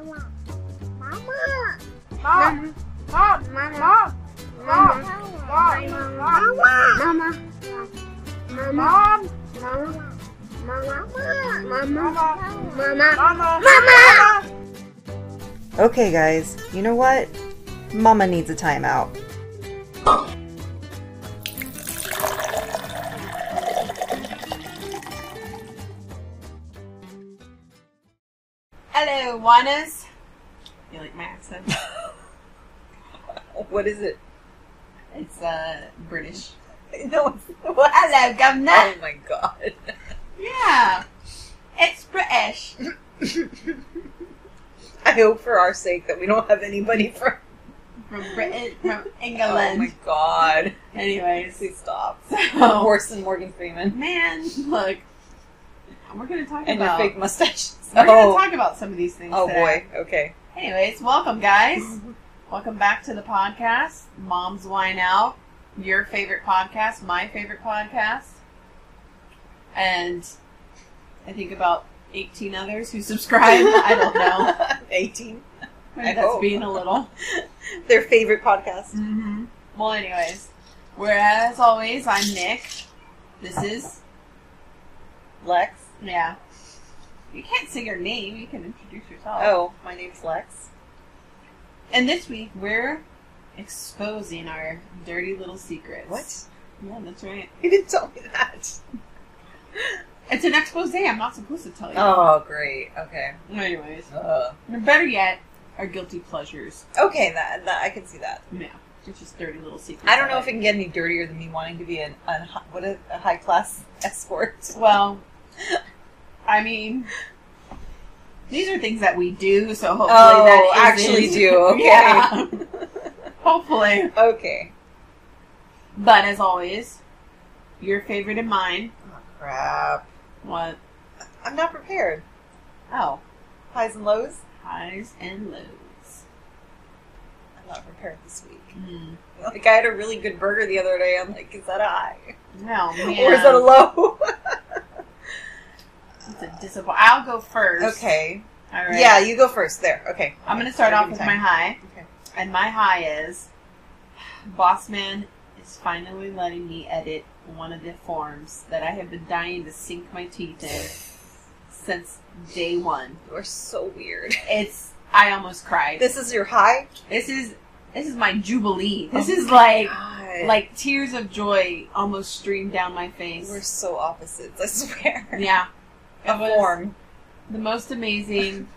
Mama. Mama. Mom. Mom. Mama. Mom. Mama. Mama. Mama. Mom. Mama. Mama. Mama. Mama. Mama. Mama. Okay, guys. You know what? Mama needs a timeout. Hello, Juanas. You like my accent? What is it? It's British. No, it's, well, hello, Governor. Oh my god. Yeah, it's British. I hope for our sake that we don't have anybody from Britain, from England. Oh my god. Anyways, please stop. So, worse than Morgan Freeman. Man, look. We're going to talk and about... And your fake mustaches. We're going to talk about some of these things today. Oh boy, okay. Anyways, welcome guys. Welcome back to the podcast, Mom's Wine Out. Your favorite podcast, my favorite podcast. And I think about 18 others who subscribe. I don't know. 18? I that's hope. Being a little... Their favorite podcast. Mm-hmm. Well, anyways. Whereas, as always, I'm Nick. This is... Lex. Yeah. You can't say your name. You can introduce yourself. Oh, my name's Lex. And this week, we're exposing our dirty little secrets. What? Yeah, that's right. You didn't tell me that. It's an expose. I'm not supposed to tell you. Oh, great. Okay. Anyways. Better yet, our guilty pleasures. Okay, that I can see that. Yeah. It's just dirty little secrets. I don't know if it can get any dirtier than me wanting to be a high-class escort. Well... I mean, these are things that we do, so hopefully that is... Oh, actually do, okay. Yeah. Hopefully. Okay. But, as always, your favorite and mine... Oh, crap. What? I'm not prepared. Oh. Highs and lows? Highs and lows. I'm not prepared this week. Mm. Like, I had a really good burger the other day. I'm like, is that a high? No, man. Or is that a low? I'll go first. Okay. All right. Yeah, you go first. There. Okay. I'm going to start off with my high. Okay. And my high is, Boss Man is finally letting me edit one of the forms that I have been dying to sink my teeth in since day one. You're so weird. I almost cried. This is your high? This is my jubilee. This is like... God. Like, tears of joy almost streamed down my face. We're so opposites, I swear. Yeah. It was form. The most amazing.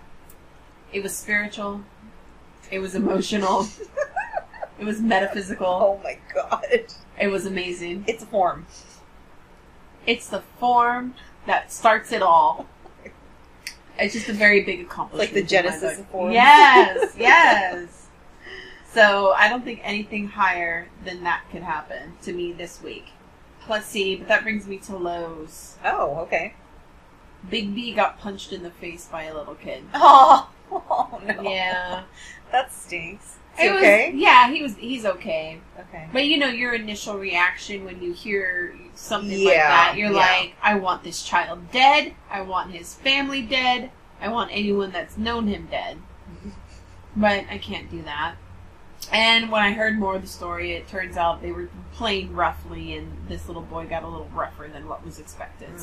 It was spiritual. It was emotional. It was metaphysical. Oh my god. It was amazing. It's a form. It's the form that starts it all. It's just a very big accomplishment. Like the genesis of form. Yes, yes. So I don't think anything higher than that could happen to me this week. Let's see, but that brings me to lows. Oh, okay. Big B got punched in the face by a little kid. Oh no. Yeah. That stinks. He's okay. Okay. But you know, your initial reaction when you hear something like that, you're like, I want this child dead, I want his family dead, I want anyone that's known him dead. But I can't do that. And when I heard more of the story, it turns out they were playing roughly, and this little boy got a little rougher than what was expected. Mm-hmm.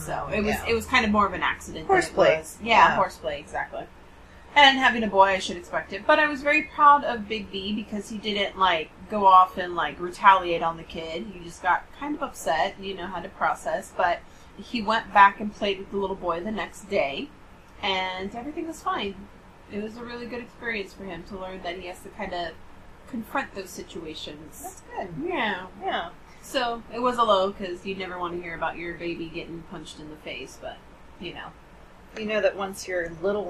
So it was kind of more of an accident. Horseplay. Yeah, horseplay, exactly. And having a boy, I should expect it. But I was very proud of Big B because he didn't, like, go off and, like, retaliate on the kid. He just got kind of upset, you know, had to process. But he went back and played with the little boy the next day, and everything was fine. It was a really good experience for him to learn that he has to kind of confront those situations. That's good. Yeah. Yeah. So, it was a low, because you never want to hear about your baby getting punched in the face, but, you know. You know that once your little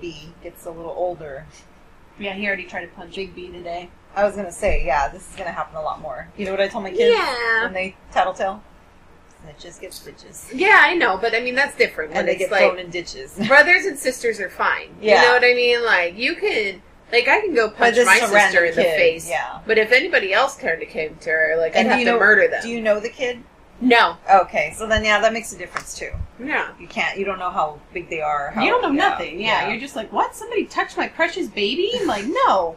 B, gets a little older. Yeah, he already tried to punch Big B today. I was going to say, yeah, this is going to happen a lot more. You know what I told my kids when they tattletale? Snitches get stitches. Yeah, I know, but I mean, that's different. When and they get thrown in ditches. Brothers and sisters are fine. Yeah. You know what I mean? Like, you can... Like, I can go punch my sister in the face, yeah. But if anybody else kind of came to her, like, I'd have to murder them. Do you know the kid? No. Okay, so then, yeah, that makes a difference, too. Yeah. You can't, you don't know how big they are. How, you don't know nothing, yeah. You're just like, what? Somebody touched my precious baby? I'm like, no.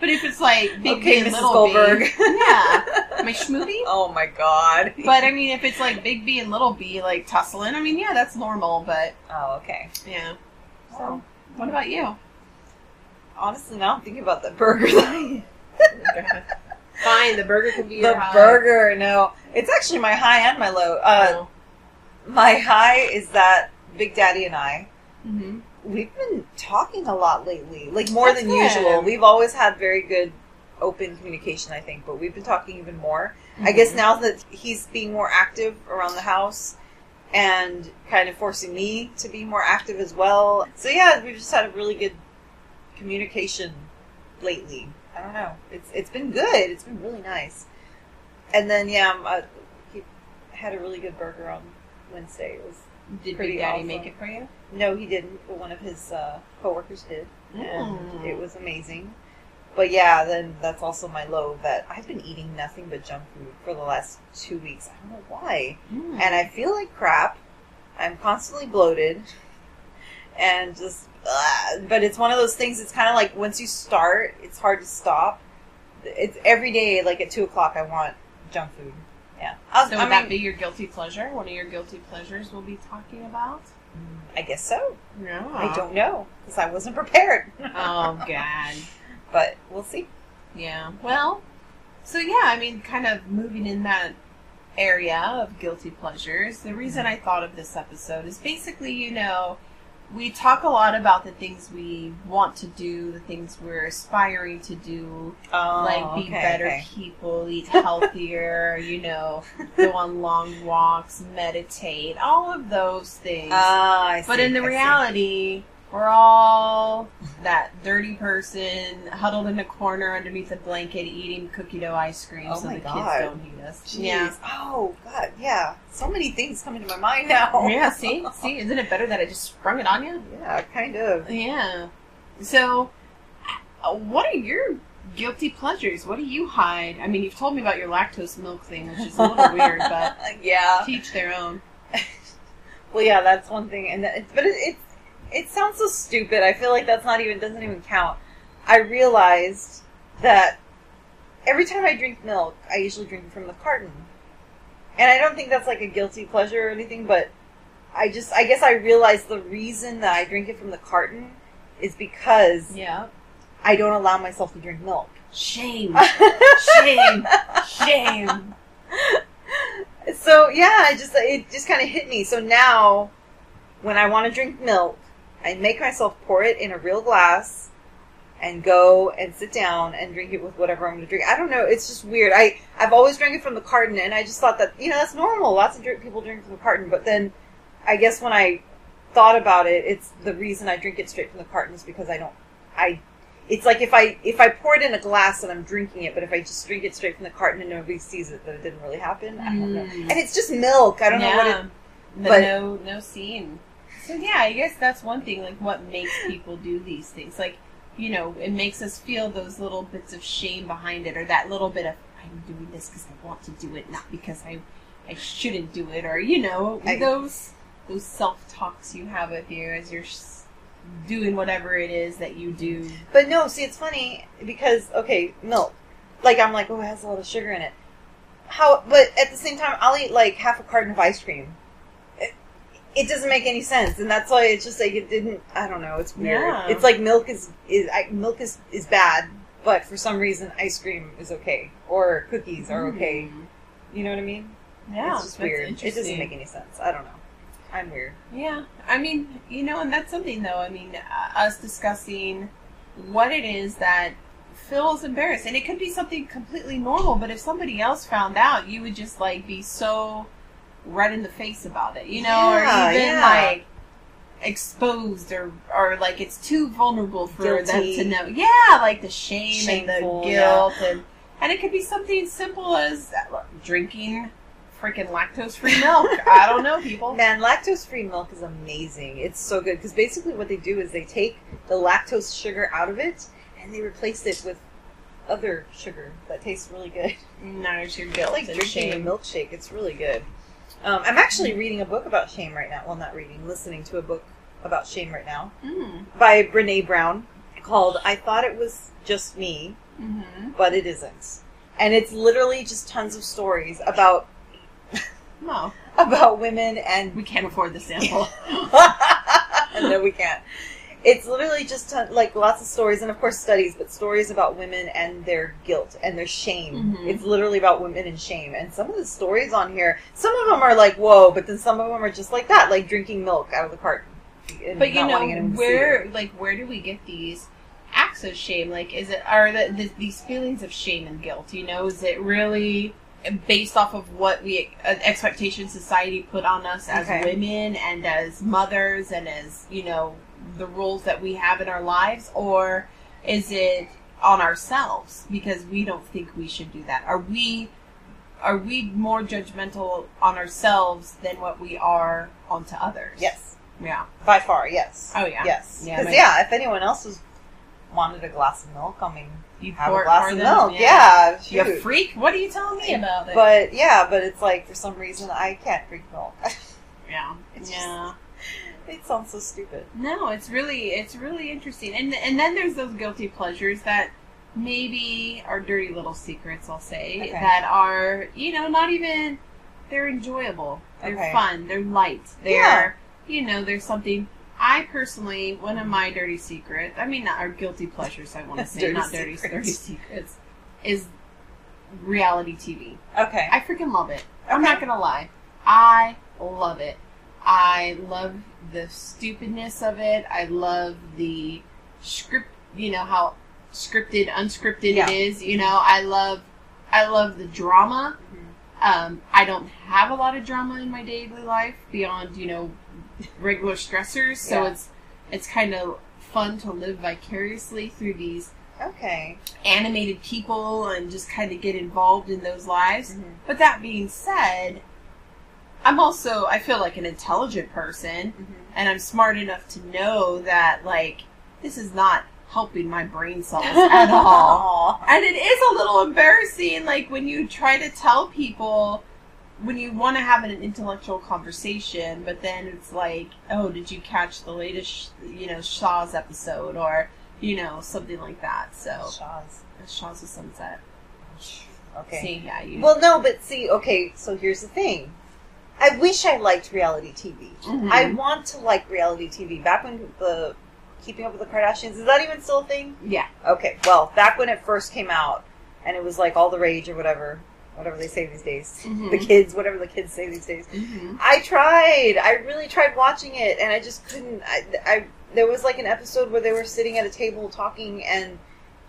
But if it's like big okay, B and Mrs. little Goldberg. B, yeah, my schmoobie. Oh my god! But I mean, if it's like big B and little B, like tussling, I mean, yeah, that's normal. But oh, okay, yeah. So, what about you? Honestly, now I'm thinking about the burger thing. Fine, the burger could be the high. Burger. No, it's actually my high and my low. My high is that Big Daddy and I. Mm-hmm. We've been talking a lot lately, like more than usual. We've always had very good open communication, I think, but we've been talking even more. Mm-hmm. I guess now that he's being more active around the house and kind of forcing me to be more active as well. So yeah, we've just had a really good communication lately. I don't know. It's been good. It's been really nice. And then, yeah, he had a really good burger on Wednesday. It was Did Big Daddy awesome. Make it for you? No, he didn't, but one of his co-workers did, and it was amazing. But yeah, then that's also my low, that I've been eating nothing but junk food for the last 2 weeks. I don't know why. Mm. And I feel like crap. I'm constantly bloated, and just, but it's one of those things, it's kind of like once you start, it's hard to stop. It's every day, like at 2 o'clock, I want junk food. Yeah. So would that be your guilty pleasure? One of your guilty pleasures we'll be talking about? I guess so. No. I don't know, because I wasn't prepared. Oh, God. But we'll see. Yeah. Well, so yeah, I mean, kind of moving in that area of guilty pleasures, the reason I thought of this episode is basically, you know, we talk a lot about the things we want to do, the things we're aspiring to do, like be better people, eat healthier, you know, go on long walks, meditate, all of those things. I see, but in the reality, we're all that dirty person huddled in a corner underneath a blanket eating cookie dough ice cream so the kids don't hate us. Jeez. Yeah. Oh, God, yeah. So many things coming to my mind now. Yeah, see? See, isn't it better that I just sprung it on you? Yeah, kind of. Yeah. So, what are your guilty pleasures? What do you hide? I mean, you've told me about your lactose milk thing, which is a little weird, but yeah, teach their own. Well, yeah, that's one thing. And it sounds so stupid. I feel like that's doesn't even count. I realized that every time I drink milk, I usually drink from the carton. And I don't think that's like a guilty pleasure or anything, but I guess I realized the reason that I drink it from the carton is because I don't allow myself to drink milk. Shame. Shame. Shame. So, yeah, it just kind of hit me. So now, when I want to drink milk, I make myself pour it in a real glass and go and sit down and drink it with whatever I'm going to drink. I don't know. It's just weird. I've always drank it from the carton, and I just thought that, you know, that's normal. Lots of people drink from the carton. But then I guess when I thought about it, it's the reason I drink it straight from the carton is because it's like if I pour it in a glass and I'm drinking it, but if I just drink it straight from the carton and nobody sees it, then it didn't really happen. I don't know. And it's just milk. I don't know what it... But no scene. So yeah, I guess that's one thing, like what makes people do these things. Like, you know, it makes us feel those little bits of shame behind it, or that little bit of, I'm doing this because I want to do it, not because I shouldn't do it, or, you know, those self-talks you have with you as you're doing whatever it is that you do. But no, see, it's funny because, okay, milk. Like, I'm like, oh, it has a lot of sugar in it. But at the same time, I'll eat like half a carton of ice cream. It doesn't make any sense, and that's why it's just like it didn't. I don't know. It's weird. Yeah. It's like milk is bad, but for some reason ice cream is okay, or cookies are okay. You know what I mean? Yeah, it's just weird. It doesn't make any sense. I don't know. I'm weird. Yeah, I mean, you know, and that's something though. I mean, us discussing what it is that feels embarrassed, and it could be something completely normal, but if somebody else found out, you would just like be so right in the face about it, you know, or even like exposed or like it's too vulnerable for them to know. Yeah, like the shame and the guilt and it could be something simple as drinking freaking lactose-free milk. I don't know, people. Man, lactose-free milk is amazing. It's so good because basically what they do is they take the lactose sugar out of it and they replace it with other sugar that tastes really good. Not your guilt. It's like drinking shame. A milkshake. It's really good. I'm actually reading a book about shame right now. Well, not reading, listening to a book about shame right now by Brené Brown called I Thought It Was Just Me, But It Isn't. And it's literally just tons of stories about about women and... We can't afford the sample. No, we can't. It's literally just like lots of stories and, of course, studies, but stories about women and their guilt and their shame. It's literally about women and shame. And some of the stories on here, some of them are like, whoa, but then some of them are just like that, like drinking milk out of the carton. But, you know, where do we get these acts of shame? Like, are these feelings of shame and guilt, you know? Is it really... based off of what expectations society put on us as women and as mothers and as, you know, the roles that we have in our lives? Or is it on ourselves because we don't think we should do that? Are we more judgmental on ourselves than what we are onto others? Yes. Yeah. By far, yes. Oh, yeah. Yes. Because, if anyone else wanted a glass of milk, I mean... You have a glass of milk, yeah. Shoot. You freak? What are you telling me about it? But, yeah, but it's like, for some reason, I can't drink milk. Yeah. It sounds so stupid. No, it's really interesting. And then there's those guilty pleasures that maybe are dirty little secrets, I'll say, that are, you know, not even, they're enjoyable. They're fun. They're light. They're, you know, there's something... I personally, one of my dirty secrets, I mean, not our guilty pleasures, I want to say, dirty secrets, is reality TV. Okay. I freaking love it. I'm not going to lie. I love it. I love the stupidness of it. I love the script, you know, how scripted, unscripted it is. You know, I love the drama. I don't have a lot of drama in my daily life beyond, you know, regular stressors, so it's kind of fun to live vicariously through these animated people and just kind of get involved in those lives. But that being said, I'm also, I feel like an intelligent person, and I'm smart enough to know that, like, this is not helping my brain cells at all. And it is a little embarrassing, like, when you try to tell people... When you want to have an intellectual conversation, but then it's like, oh, did you catch the latest, you know, Shahs episode or, you know, something like that. So Shahs of Sunset. Okay. See, yeah, Well, no, but see, okay, so here's the thing. I wish I liked reality TV. I want to like reality TV. Back when the Keeping Up with the Kardashians, is that even still a thing? Yeah. Okay, well, back when it first came out and it was like all the rage or whatever they say these days, whatever the kids say these days, I really tried watching it, and I just couldn't, there was like an episode where they were sitting at a table talking, and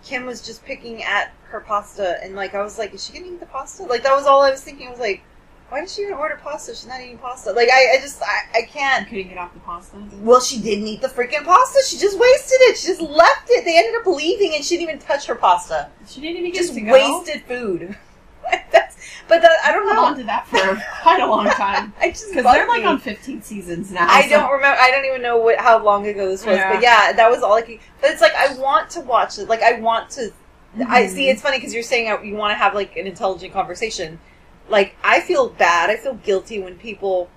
Kim was just picking at her pasta, and like, I was like, is she gonna eat the pasta? Like, that was all I was thinking. I was like, why did she even order pasta? She's not eating pasta. Like, I can't. You couldn't get off the pasta? Well, she didn't eat the freaking pasta. She just wasted it. She just left it. They ended up leaving, and she didn't even touch her pasta. She didn't even get it to go? Just wasted food. I don't know. Hold on to that for quite a long time. Because they're like on 15 seasons now. I don't remember. I don't even know how long ago this was. Yeah. But yeah, that was all I could. But it's like, I want to watch it. Like, I want to. I see, it's funny because you're saying you want to have like an intelligent conversation. Like, I feel bad. I feel guilty when people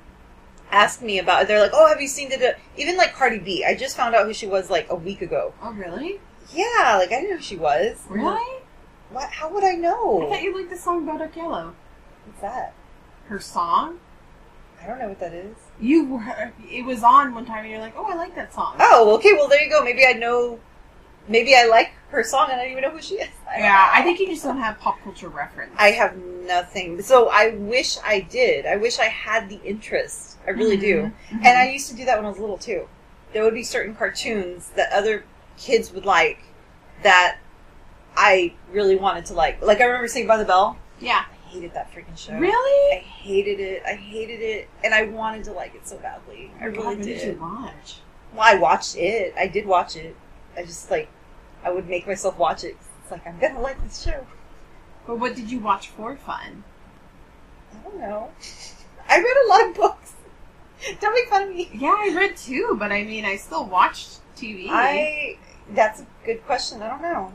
ask me about it. They're like, oh, have you seen the. Even like Cardi B. I just found out who she was like a week ago. Oh, really? Yeah. Like, I didn't know who she was. Really? What? How would I know? I thought you liked the song Bodak Yellow. What's that? Her song? I don't know what that is. It was on one time and you're like, oh, I like that song. Oh, okay, well, there you go. Maybe I like her song and I don't even know who she is. I think you just don't have pop culture reference. I have nothing. So I wish I did. I wish I had the interest. I really do. And I used to do that when I was little, too. There would be certain cartoons that other kids would like that I really wanted to like. Like, I remember Saved by the Bell. Yeah. I hated that freaking show. Really? I hated it. And I wanted to like it so badly. I really did. What did you watch? Well, I watched it. I did watch it. I just, like, I would make myself watch it. It's like, I'm going to like this show. But what did you watch for fun? I don't know. I read a lot of books. Don't make fun of me. Yeah, I read too, but I mean, I still watched TV. That's a good question. I don't know.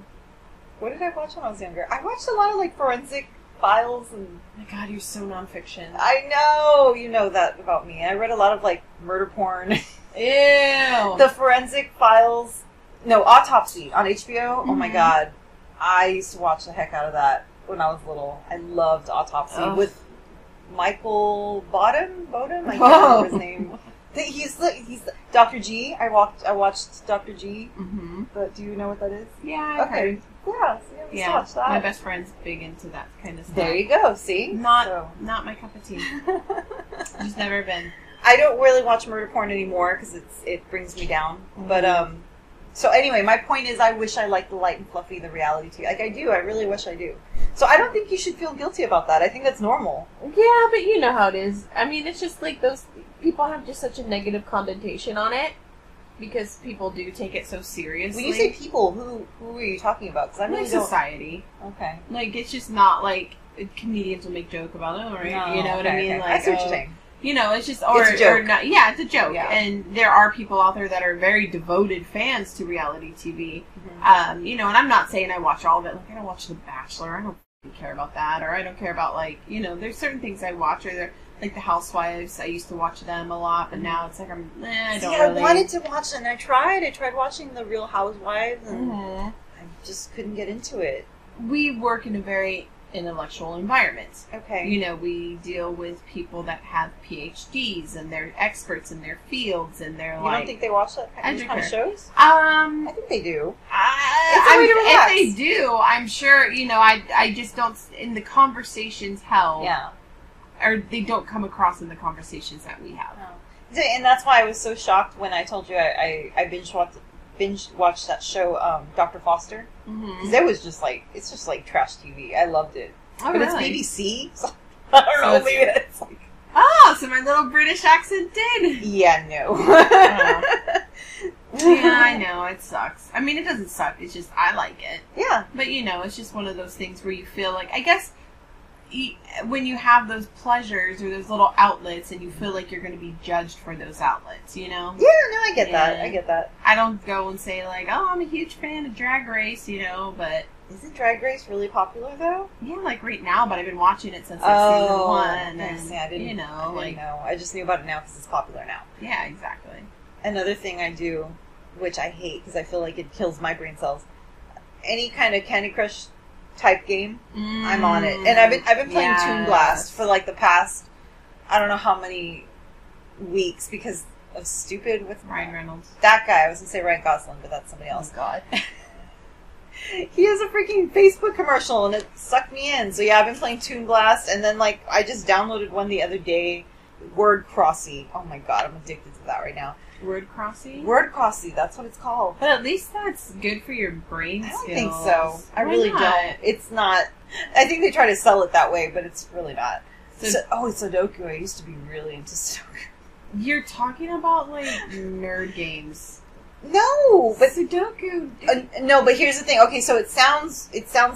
What did I watch when I was younger? I watched a lot of, like, forensic files and... Oh my god, you're so nonfiction. I know! You know that about me. I read a lot of, like, murder porn. Ew! The forensic files... No, Autopsy on HBO. Mm-hmm. Oh my god. I used to watch the heck out of that when I was little. I loved Autopsy with Michael Bottom? I can't remember his name. He's the Dr. G. I watched Dr. G. Mm-hmm. But do you know what that is? Yeah. Okay. Yeah. So yeah, we watched that. My best friend's big into that kind of stuff. There you go. See, not my cup of tea. Just never been. I don't really watch murder porn anymore because it brings me down. Mm-hmm. But so anyway, my point is, I wish I liked the light and fluffy, the reality TV. Like I do. I really wish I do. So I don't think you should feel guilty about that. I think that's normal. Yeah, but you know how it is. I mean, it's just like those people have just such a negative connotation on it because people do take it so seriously. When you say people, who are you talking about? Because I'm like society. Okay. Like it's just not like comedians will make joke about it, right? No, you know what I mean? Okay. Like, I see what you're saying. You know, it's just, it's a joke. Or not, yeah, it's a joke. Yeah. And there are people out there that are very devoted fans to reality TV. Mm-hmm. You know, and I'm not saying I watch all of it. Like, I don't watch The Bachelor. I don't care about that. Or I don't care about, like, you know, there's certain things I watch. Or there, like, The Housewives, I used to watch them a lot. But now it's like, I don't really. I wanted to watch it, and I tried watching The Real Housewives, and mm-hmm. I just couldn't get into it. We work in a very... intellectual environment. Okay. You know, we deal with people that have PhDs and they're experts in their fields and they're like... You don't think they watch that kind of shows? I think they do. If they do, I'm sure, you know, I just don't... In the conversations held... Yeah. Or they don't come across in the conversations that we have. No. And that's why I was so shocked when I told you I binge watched that show, Dr. Foster. Mm-hmm. It was just like, it's just like trash TV. I loved it. Oh, but really? It's BBC. So I don't know. Maybe it's like... Oh, so my little British accent did. Yeah, no. Yeah, I know. It sucks. I mean, it doesn't suck. It's just, I like it. Yeah. But, you know, it's just one of those things where you feel like, I guess, when you have those pleasures or those little outlets and you feel like you're going to be judged for those outlets, you know? Yeah, no, I get that. I don't go and say like, oh, I'm a huge fan of Drag Race, you know, but... Isn't Drag Race really popular, though? Yeah, like right now, but I've been watching it since like season 1. And, yeah, I didn't know. I just knew about it now because it's popular now. Yeah, exactly. Another thing I do, which I hate because I feel like it kills my brain cells, any kind of Candy Crush type game, I'm on it, and I've been playing Toon Blast for like the past I don't know how many weeks because of stupid with Ryan Reynolds. That guy, I was gonna say Ryan Gosling, but that's somebody else. Oh God, he has a freaking Facebook commercial, and it sucked me in. So yeah, I've been playing Toon Blast, and then like I just downloaded one the other day, Word Crossy. Oh my God, I'm addicted to that right now. Word Crossy? Word Crossy, that's what it's called. But at least that's good for your brain skills. I don't think so. I really don't. It's not. I think they try to sell it that way, but it's really not. Sudoku. I used to be really into Sudoku. You're talking about, like, nerd games. No, but Sudoku. No, but here's the thing. Okay, so it sounds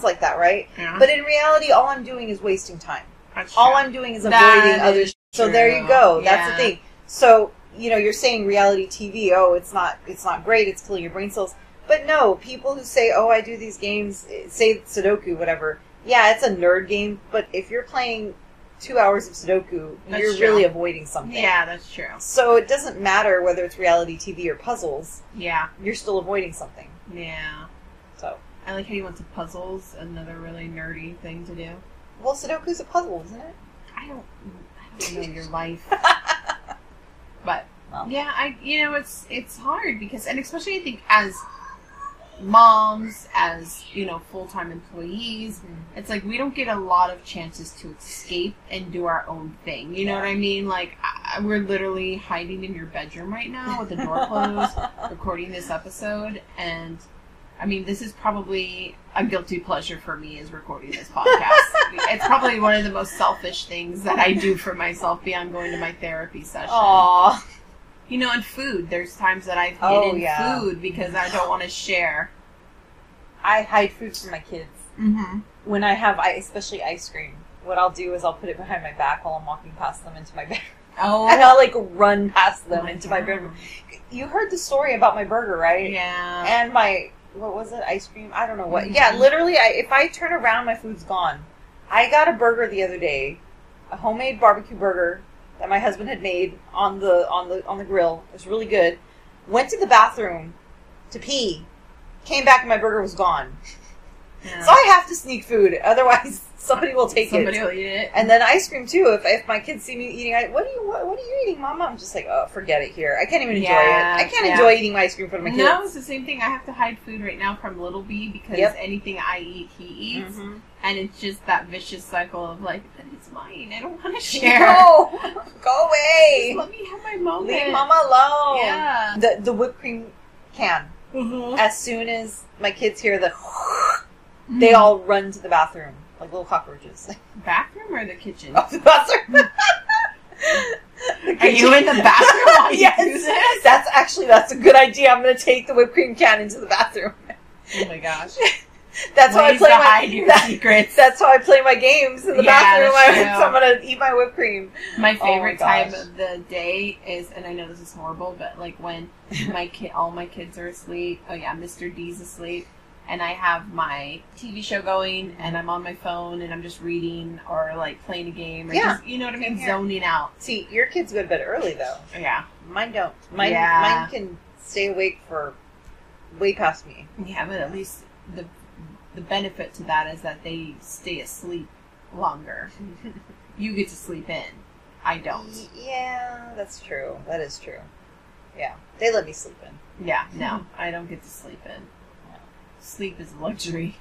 like that, right? Yeah. But in reality, all I'm doing is wasting time. That's all true. I'm doing is avoiding others. So there you go. Yeah. That's the thing. So... You know, you're saying reality TV, oh, it's not great, it's killing your brain cells. But no, people who say, oh, I do these games, say Sudoku, whatever, yeah, it's a nerd game, but if you're playing 2 hours of Sudoku, you're really avoiding something. Yeah, that's true. So it doesn't matter whether it's reality TV or puzzles. Yeah. You're still avoiding something. Yeah. So. I like how you went to puzzles, another really nerdy thing to do. Well, Sudoku's a puzzle, isn't it? I don't know your life. But yeah, it's hard because, and especially I think as moms, as you know, full-time employees, mm-hmm. it's like we don't get a lot of chances to escape and do our own thing. You know what I mean? Like we're literally hiding in your bedroom right now with the door closed, recording this episode, and I mean, this is probably a guilty pleasure for me is recording this podcast. It's probably one of the most selfish things that I do for myself beyond going to my therapy session. Aww. You know, and food. There's times that I've hidden food because I don't want to share. I hide food from my kids. Mm-hmm. When I have, especially ice cream, what I'll do is I'll put it behind my back while I'm walking past them into my bedroom. Oh. And I'll, like, run past them into my bedroom. You heard the story about my burger, right? Yeah. And my... what was it? Ice cream? I don't know what. Yeah, literally, if I turn around, my food's gone. I got a burger the other day, a homemade barbecue burger that my husband had made on the grill. It was really good. Went to the bathroom to pee, came back, and my burger was gone. Yeah. So I have to sneak food, otherwise somebody will take it. Somebody will eat it. And then ice cream too. If my kids see me eating, what are you eating, Mama? I'm just like, oh, forget it here. I can't even enjoy it. I can't enjoy eating ice cream for my kids. No, it's the same thing. I have to hide food right now from Little B because anything I eat, he eats, and it's just that vicious cycle of like, but it's mine. I don't want to share. No, go away. Just let me have my moment. Leave Mama alone. Yeah. The whipped cream can. Mm-hmm. As soon as my kids hear the. They all run to the bathroom, like little cockroaches. Bathroom or the kitchen? Oh, the bathroom. The kitchen. Are you in the bathroom while you do this? That's a good idea. I'm going to take the whipped cream can into the bathroom. Oh my gosh. That's how I play secrets. That's how I play my games in the bathroom. I'm going to eat my whipped cream. My favorite time of the day is, and I know this is horrible, but like when all my kids are asleep. Oh yeah, Mr. D's asleep. And I have my TV show going, and I'm on my phone, and I'm just reading or, like, playing a game. Or just, you know what I mean? Zoning out. See, your kids go to bed early, though. Yeah. Mine don't. Mine can stay awake for way past me. Yeah, but at least the benefit to that is that they stay asleep longer. You get to sleep in. I don't. Yeah, that's true. That is true. Yeah. They let me sleep in. Yeah, no. I don't get to sleep in. Sleep is luxury.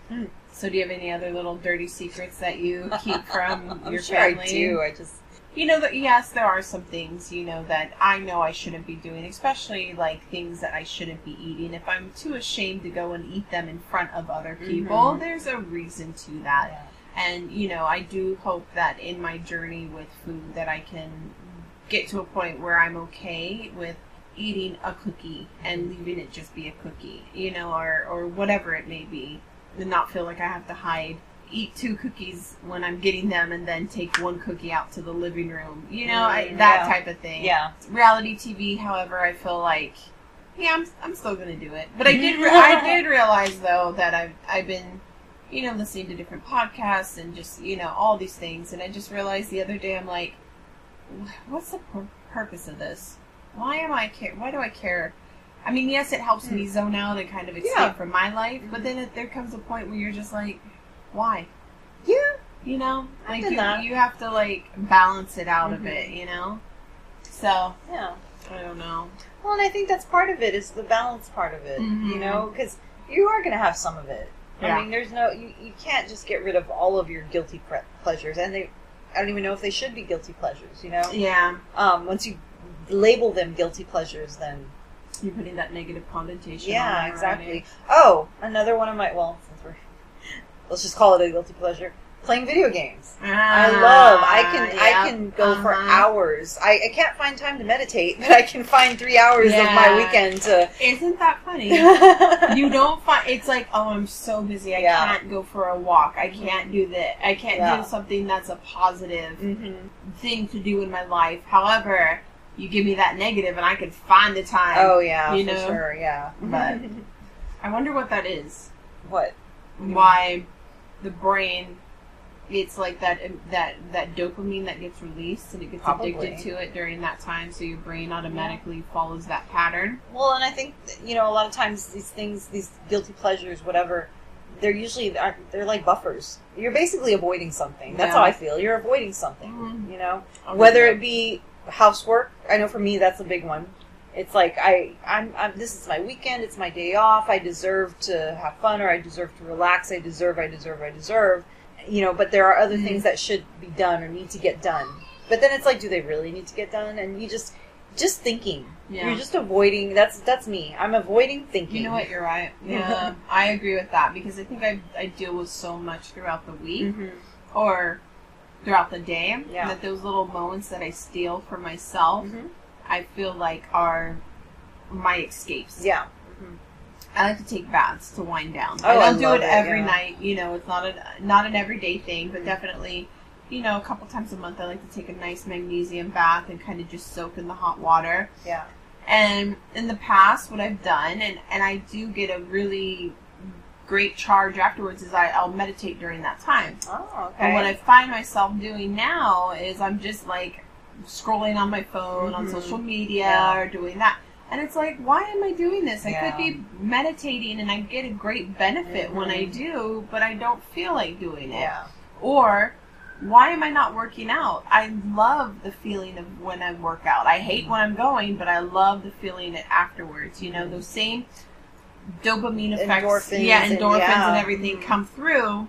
So do you have any other little dirty secrets that you keep from your family? I do. I just... You know, yes, there are some things, you know, that I know I shouldn't be doing, especially, like, things that I shouldn't be eating. If I'm too ashamed to go and eat them in front of other people, there's a reason to that. Yeah. And, you know, I do hope that in my journey with food that I can get to a point where I'm okay with eating a cookie and leaving it just be a cookie, you know, or whatever it may be, and not feel like I have to eat 2 cookies when I'm getting them and then take 1 cookie out to the living room, you know, that type of thing. Yeah. Reality TV, however, I feel like, yeah, I'm still gonna do it, but I did I did realize though that I've been, you know, listening to different podcasts and just, you know, all these things, and I just realized the other day I'm like, what's the purpose of this? Why do I care? I mean, yes, it helps me zone out and kind of escape from my life, but then there comes a point where you're just like, why? Yeah. You know? Like, you have to, like, balance it out a bit, you know? So, yeah. I don't know. Well, and I think that's part of it, is the balance part of it, you know? Because you are going to have some of it. Yeah. I mean, there's no... You can't just get rid of all of your guilty pleasures, and I don't even know if they should be guilty pleasures, you know? Yeah. Once you... label them guilty pleasures, then you're putting that negative connotation on them. Exactly. Oh, another one of my let's just call it a guilty pleasure, playing video games. I can go for hours. I can't find time to meditate, but I can find 3 hours of my weekend to... Isn't that funny? You don't find... It's like, oh, I'm so busy, I can't go for a walk, I can't do that, I can't do something that's a positive thing to do in my life. However, you give me that negative, and I can find the time. Oh, yeah, you know? For sure, yeah. But I wonder what that is. What? Why the brain, it's like that dopamine that gets released, and it gets addicted to it during that time, so your brain automatically follows that pattern. Well, and I think, you know, a lot of times these things, these guilty pleasures, whatever, they're like buffers. You're basically avoiding something. That's how I feel. You're avoiding something, you know? Whether it be... housework. I know for me that's a big one. It's like I'm this is my weekend, it's my day off, I deserve to have fun, or I deserve to relax, I deserve, you know, but there are other things that should be done or need to get done. But then it's like, do they really need to get done? And you just thinking. Yeah. You're just avoiding. That's me. I'm avoiding thinking. You know what, you're right. Yeah. I agree with that, because I think I deal with so much throughout the week or throughout the day, that those little moments that I steal for myself, I feel like are my escapes. Yeah. I like to take baths to wind down. Oh, I do it every night. You know, it's not an everyday thing, but definitely, you know, a couple times a month I like to take a nice magnesium bath and kind of just soak in the hot water. Yeah. And in the past, what I've done, and I do get a really great charge afterwards, is I'll meditate during that time. Oh, okay. And what I find myself doing now is I'm just, like, scrolling on my phone, on social media, or doing that. And it's like, why am I doing this? I could be meditating, and I get a great benefit when I do, but I don't feel like doing it. Yeah. Or, why am I not working out? I love the feeling of when I work out. I hate when I'm going, but I love the feeling afterwards. You know, those same dopamine effects. Endorphins. Yeah, endorphins and everything come through.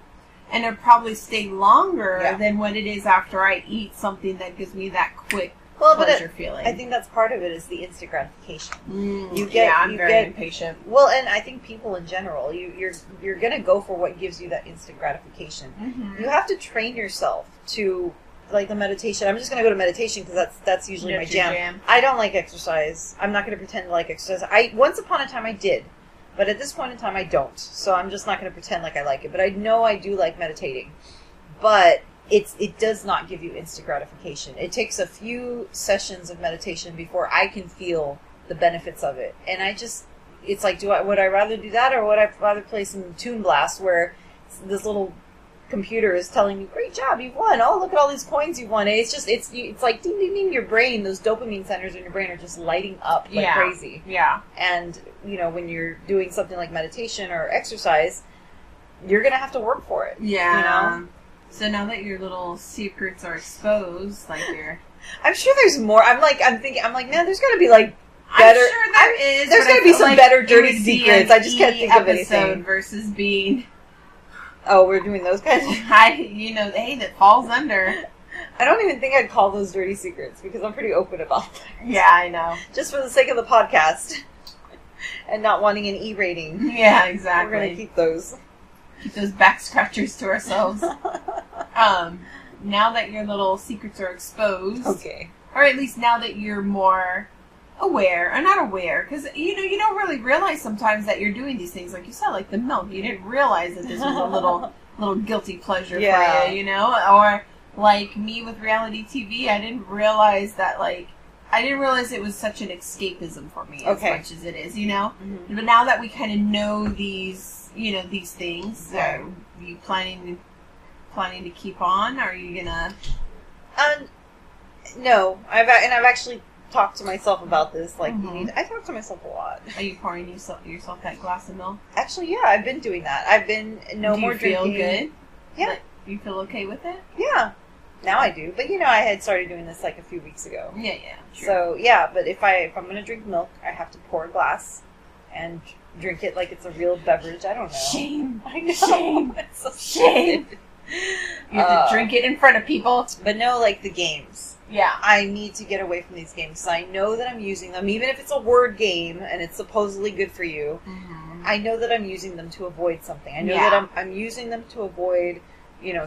And it'll probably stay longer than what it is after I eat something that gives me that quick pleasure feeling. I think that's part of it, is the instant gratification. I'm very impatient. Well, and I think people in general, you're going to go for what gives you that instant gratification. Mm-hmm. You have to train yourself to, like, the meditation. I'm just going to go to meditation because that's usually my jam. I don't like exercise. I'm not going to pretend to like exercise. Once upon a time I did. But at this point in time, I don't. So I'm just not going to pretend like I like it. But I know I do like meditating. But it does not give you instant gratification. It takes a few sessions of meditation before I can feel the benefits of it. And I just, it's like, would I rather do that, or would I rather play some Toon Blast where this little computer is telling you, great job, you've won. Oh, look at all these coins you've won. And it's just, it's like ding, ding, ding, your brain, those dopamine centers in your brain are just lighting up like crazy. Yeah. And, you know, when you're doing something like meditation or exercise, you're going to have to work for it. Yeah. You know? So now that your little secrets are exposed, like you're... I'm sure there's more. I'm thinking, man, there's got to be, like, better... I'm sure there is. There's got to be some better dirty secrets. I just can't think of anything. Versus being... Oh, we're doing those kinds of... that falls under. I don't even think I'd call those dirty secrets, because I'm pretty open about that. Yeah, I know. Just for the sake of the podcast. And not wanting an E rating. Yeah, exactly. We're going to keep those. Keep those back scratchers to ourselves. Now that your little secrets are exposed. Okay. Or at least now that you're more aware, or not aware, because, you know, you don't really realize sometimes that you're doing these things. Like you said, like the milk, you didn't realize that this was a little guilty pleasure for you, you know? Or, like, me with reality TV, I didn't realize it was such an escapism for me as much as it is, you know? Mm-hmm. But now that we kind of know these things, are you planning to keep on? Or are you gonna? No. I've actually talked to myself about this. Like, I talk to myself a lot. Are you pouring yourself that glass of milk? Actually, yeah, I've been doing that. I've been more drinking. Do you feel good? Yeah. Like, you feel okay with it? Yeah. Now I do, but I had started doing this like a few weeks ago. Yeah, yeah. Sure. So yeah, but if I'm gonna drink milk, I have to pour a glass and drink it like it's a real beverage. I don't know. Shame. I know. Shame. It's so shame. You have to drink it in front of people. But no, like the games. Yeah. I need to get away from these games. So I know that I'm using them, even if it's a word game and it's supposedly good for you. Mm-hmm. I know that I'm using them to avoid something. I know that I'm using them to avoid,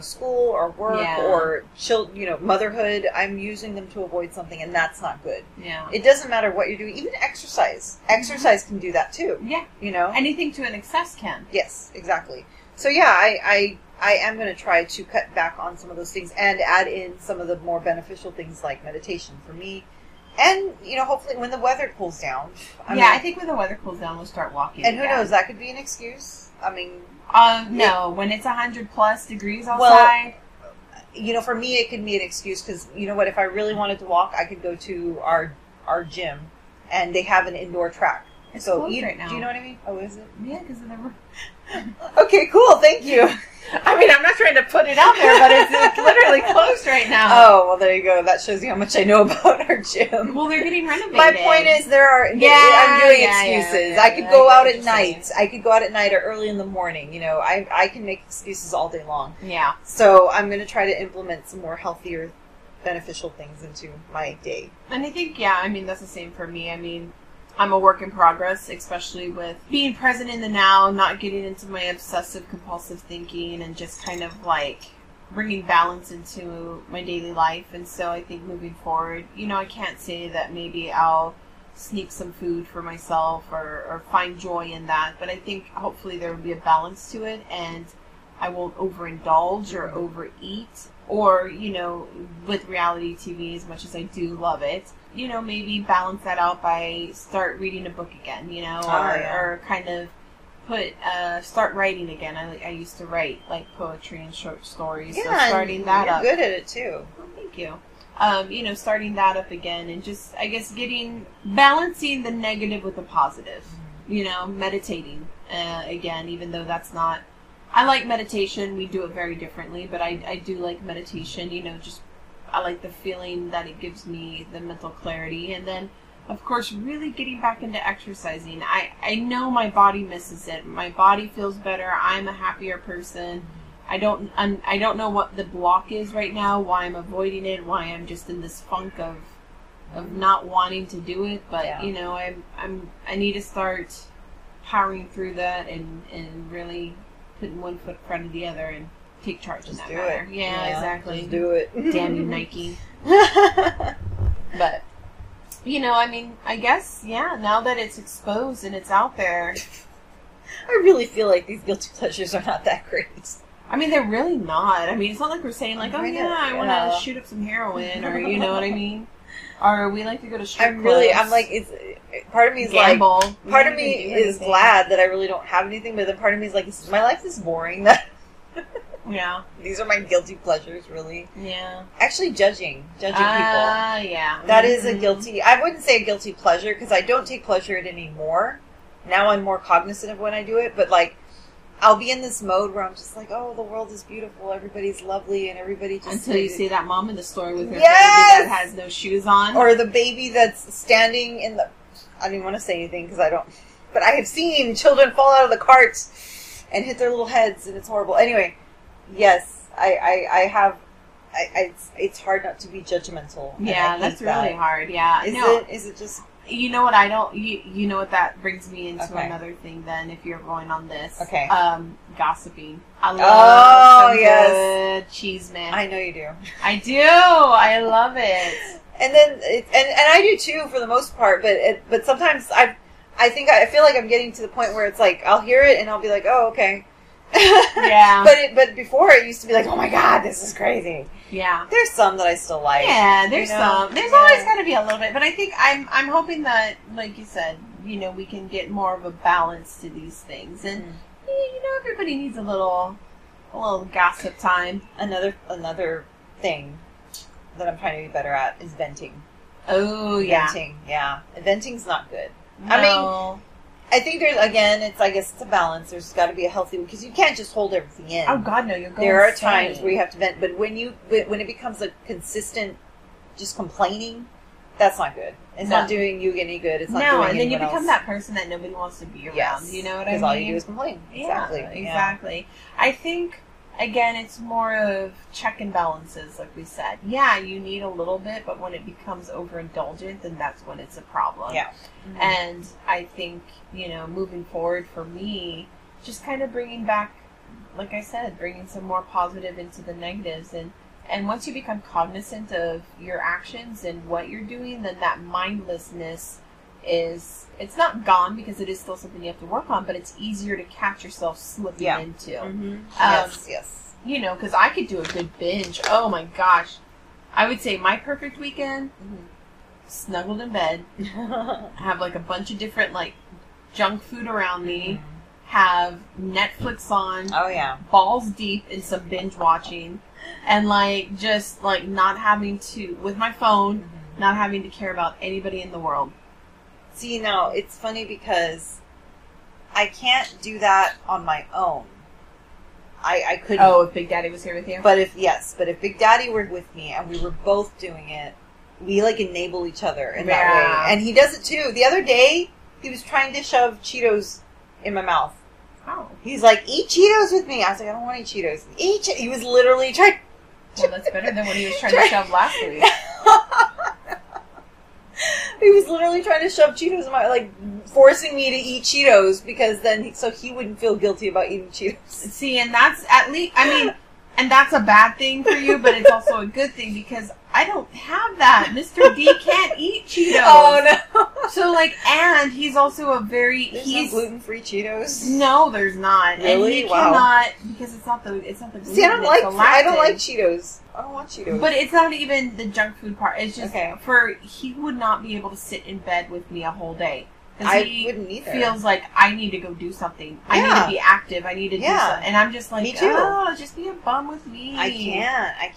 school or work or motherhood. I'm using them to avoid something, and that's not good. Yeah. It doesn't matter what you're doing. Even exercise. Exercise can do that too. Yeah. Anything to an excess can. Yes, exactly. So yeah, I am going to try to cut back on some of those things and add in some of the more beneficial things like meditation for me. And, hopefully when the weather cools down. I think when the weather cools down, we'll start walking. And who knows, that could be an excuse. I mean... no, when it's 100+ degrees outside. Well, for me it could be an excuse because, if I really wanted to walk, I could go to our gym, and they have an indoor track. It's so closed right now. Do you know what I mean? Oh, is it? Yeah, because of the roof. Okay, cool. Thank you. I mean, I'm not trying to put it out there, but it's literally closed right now. Oh, well, there you go. That shows you how much I know about our gym. Well, they're getting renovated. My point is I'm doing excuses. Yeah, I could go out at night. I could go out at night or early in the morning. I can make excuses all day long. Yeah. So I'm going to try to implement some more healthier, beneficial things into my day. And I think, that's the same for me. I mean... I'm a work in progress, especially with being present in the now, not getting into my obsessive compulsive thinking, and just kind of like bringing balance into my daily life. And so I think moving forward, I can't say that maybe I'll sneak some food for myself or find joy in that. But I think hopefully there will be a balance to it, and I won't overindulge or overeat or, with reality TV, as much as I do love it. you know, maybe balance that out by start reading a book again, you know, or kind of put, start writing again. I used to write, like, poetry and short stories, yeah, so starting that up. You're good at it, too. Well, thank you. You know, starting that up again and just, I guess, balancing the negative with the positive, you know, meditating again, even though that's not, I like meditation, we do it very differently, but I do like meditation, you know, just, I like the feeling that it gives me, the mental clarity, and then, of course, really getting back into exercising. I know my body misses it. My body feels better. I'm a happier person. I don't know what the block is right now, why I'm avoiding it, why I'm just in this funk of not wanting to do it, but, yeah, you know, I need to start powering through that and really putting one foot in front of the other and take charge in that matter. Yeah, exactly. Just do it. Damn you, Nike. But, you know, I mean, I guess, yeah, now that it's exposed and it's out there. I really feel like these guilty pleasures are not that great. I mean, they're really not. I mean, it's not like we're saying, like, oh, yeah, I want to shoot up some heroin, or, you know what I mean? Or we like to go to strip clubs. I'm like, part of me is gamble. Like, part of me is glad that I really don't have anything, but then part of me is like, my life is boring. Yeah. These are my guilty pleasures, really. Yeah. Actually, judging people. Yeah. That is a guilty, I wouldn't say a guilty pleasure, because I don't take pleasure in it anymore. Now I'm more cognizant of when I do it, but, like, I'll be in this mode where I'm just like, oh, the world is beautiful, everybody's lovely, and everybody just... Until you see that mom in the store with her baby that has no shoes on. Or the baby that's standing in the... I didn't want to say anything because I don't... But I have seen children fall out of the carts and hit their little heads, and it's horrible. Anyway, yes, it's hard not to be judgmental. Yeah, that's really hard, yeah. Is it just... You know what, I don't... You know what, that brings me into another thing then, if you're going on this. Okay. Gossiping. I love good cheese, man. I know you do. I do! I love it. And then... And I do, too, for the most part, but sometimes I feel like I'm getting to the point where it's like, I'll hear it and I'll be like, oh, okay. Yeah. But before it used to be like, oh my God, this is crazy. Yeah. There's some that I still like. Yeah, there's some. There's always got to be a little bit, but I think I'm hoping that, like you said, you know, we can get more of a balance to these things, and you know, everybody needs a little gossip time. Another thing that I'm trying to be better at is venting. Oh yeah. Venting, yeah. Venting's not good. No. I mean, I think there's, again, I guess it's a balance. There's got to be a healthy one, because you can't just hold everything in. Oh, God, no, you're going There are insane. Times where you have to vent, but when it becomes a consistent just complaining, that's not good. It's not doing you any good. It's not doing anyone else. No, and then you become that person that nobody wants to be around. Yes, you know what I mean? Because all you do is complain. Exactly. Yeah, exactly. Yeah. I think, again, it's more of check and balances, like we said. Yeah, you need a little bit, but when it becomes overindulgent, then that's when it's a problem. Yeah. Mm-hmm. And I think, you know, moving forward for me, just kind of bringing back, like I said, bringing some more positive into the negatives. And once you become cognizant of your actions and what you're doing, then that mindlessness it's not gone, because it is still something you have to work on, but it's easier to catch yourself slipping into. Mm-hmm. Yes. You know, because I could do a good binge. Oh my gosh. I would say my perfect weekend, snuggled in bed, have like a bunch of different like junk food around me, have Netflix on, balls deep in some binge watching, and like just like not having to, with my phone, not having to care about anybody in the world. See, now, it's funny because I can't do that on my own. I couldn't. Oh, if Big Daddy was here with you? But if Big Daddy were with me and we were both doing it, we, like, enable each other in that way. And he does it, too. The other day, he was trying to shove Cheetos in my mouth. Oh. He's like, eat Cheetos with me. I was like, I don't want to eat Cheetos. He was literally trying. Well, that's better than when he was trying to shove last week. He was literally trying to shove Cheetos in my, like, forcing me to eat Cheetos, because then, so he wouldn't feel guilty about eating Cheetos. See, and that's at least, I mean, And that's a bad thing for you, but it's also a good thing because I don't have that. Mr. D can't eat Cheetos. Oh, no. So, like, and he's also a very... There's no gluten-free Cheetos? No, there's not. Really? And he cannot, because it's not the gluten. See, I don't like Cheetos. I don't want Cheetos. But it's not even the junk food part. It's just he would not be able to sit in bed with me a whole day. I wouldn't either. Feels like I need to go do something. Yeah. I need to be active. I need to do something. And I'm just like, me too. Oh, just be a bum with me. I can't. Yeah. I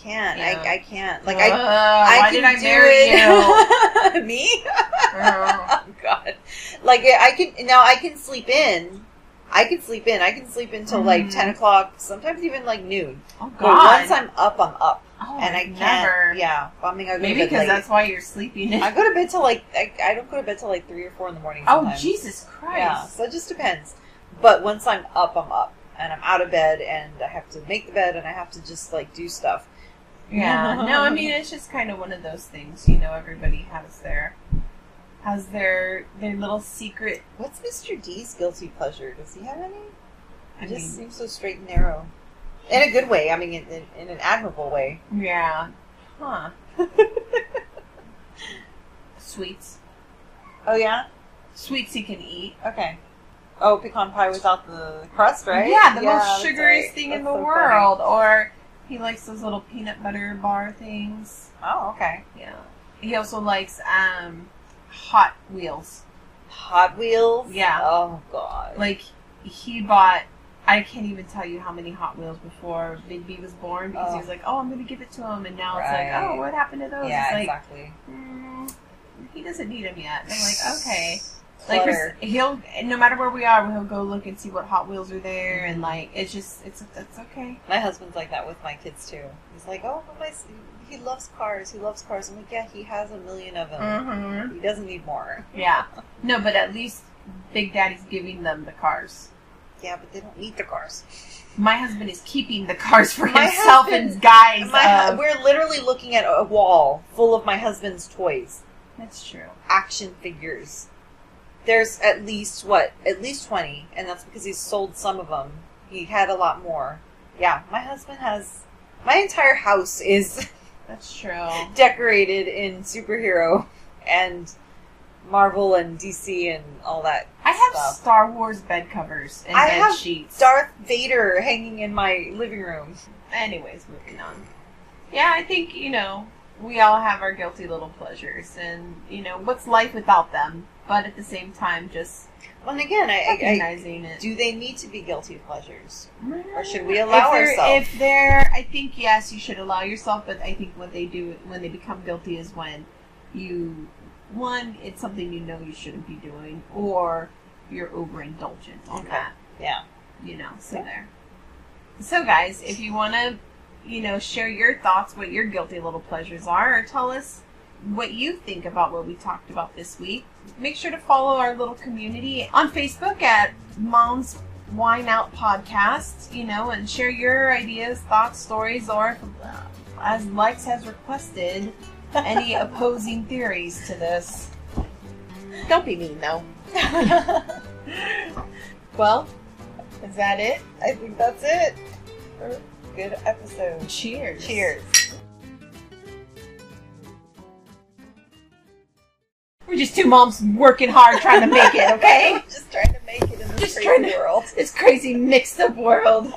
can't. Like, I can do it. You? Me? Oh, God. Like, I can sleep in. I can sleep until, like, 10 o'clock, sometimes even, like, noon. Oh, God. But once I'm up. Oh, and I can't. Yeah. I mean, maybe because that's why you're sleeping. I go to bed till, like, I don't go to bed till, like, 3 or 4 in the morning sometimes. Oh, Jesus Christ. Yeah, so it just depends. But once I'm up. And I'm out of bed, and I have to make the bed, and I have to just, like, do stuff. Yeah. No, I mean, it's just kind of one of those things. You know, everybody has their... Has their little secret. What's Mr. D's guilty pleasure? Does he have any? He just seems so straight and narrow. In a good way. I mean, in an admirable way. Yeah. Huh. Sweets. Oh, yeah? Sweets he can eat. Okay. Oh, pecan pie without the crust, right? Yeah, the most sugariest thing in the world. Funny. Or he likes those little peanut butter bar things. Oh, okay. Yeah. He also likes... Hot Wheels. Hot Wheels? Yeah. Oh, God. Like, he bought, I can't even tell you how many Hot Wheels before Big B was born, because he was like, oh, I'm going to give it to him, and now it's like, oh, what happened to those? Yeah, it's like, exactly. He doesn't need them yet. And I'm like, okay. Clutter. Like, he'll, no matter where we are, he'll go look and see what Hot Wheels are there, and, like, it's just, it's okay. My husband's like that with my kids, too. He's like, oh, my... He loves cars. I'm like, yeah, he has a million of them. Mm-hmm. He doesn't need more. Yeah. No, but at least Big Daddy's giving them the cars. Yeah, but they don't need the cars. My husband is keeping the cars for himself and guys. We're literally looking at a wall full of my husband's toys. That's true. Action figures. There's at least 20, and that's because he's sold some of them. He had a lot more. Yeah, my husband has... My entire house is... That's true. Decorated in superhero and Marvel and DC and all that stuff. I have Star Wars bed covers and bed sheets. I have Darth Vader hanging in my living room. Anyways, moving on. Yeah, I think, you know, we all have our guilty little pleasures. And, you know, what's life without them? But at the same time, just... Well, and again, recognizing it. Do they need to be guilty pleasures? Or should we allow ourselves? If they're... I think, yes, you should allow yourself, but I think what they do when they become guilty is when you... One, it's something you know you shouldn't be doing, or you're overindulgent on that. Yeah. You know, there. So, guys, if you want to, you know, share your thoughts, what your guilty little pleasures are, or tell us what you think about what we talked about this week. Make sure to follow our little community on Facebook at Mom's Wine Out Podcast, you know, and share your ideas, thoughts, stories, or as Lex has requested, any opposing theories to this. Don't be mean, though. Well, is that it? I think that's it. Good episode. Cheers. Cheers. We're just two moms working hard trying to make it, okay? Just trying to make it in this crazy world. This crazy mixed-up world.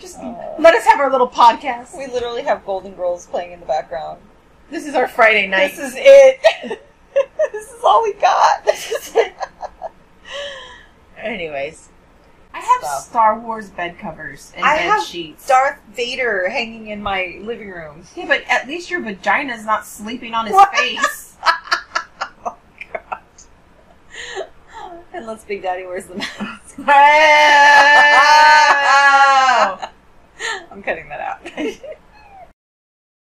Just let us have our little podcast. We literally have Golden Girls playing in the background. This is our Friday night. This is it. This is all we got. This is it. Anyways. I have Star Wars bed covers and bed sheets. I have Darth Vader hanging in my living room. Yeah, but at least your vagina's not sleeping on his face. Unless Big Daddy wears the mask. Wow. I'm cutting that out.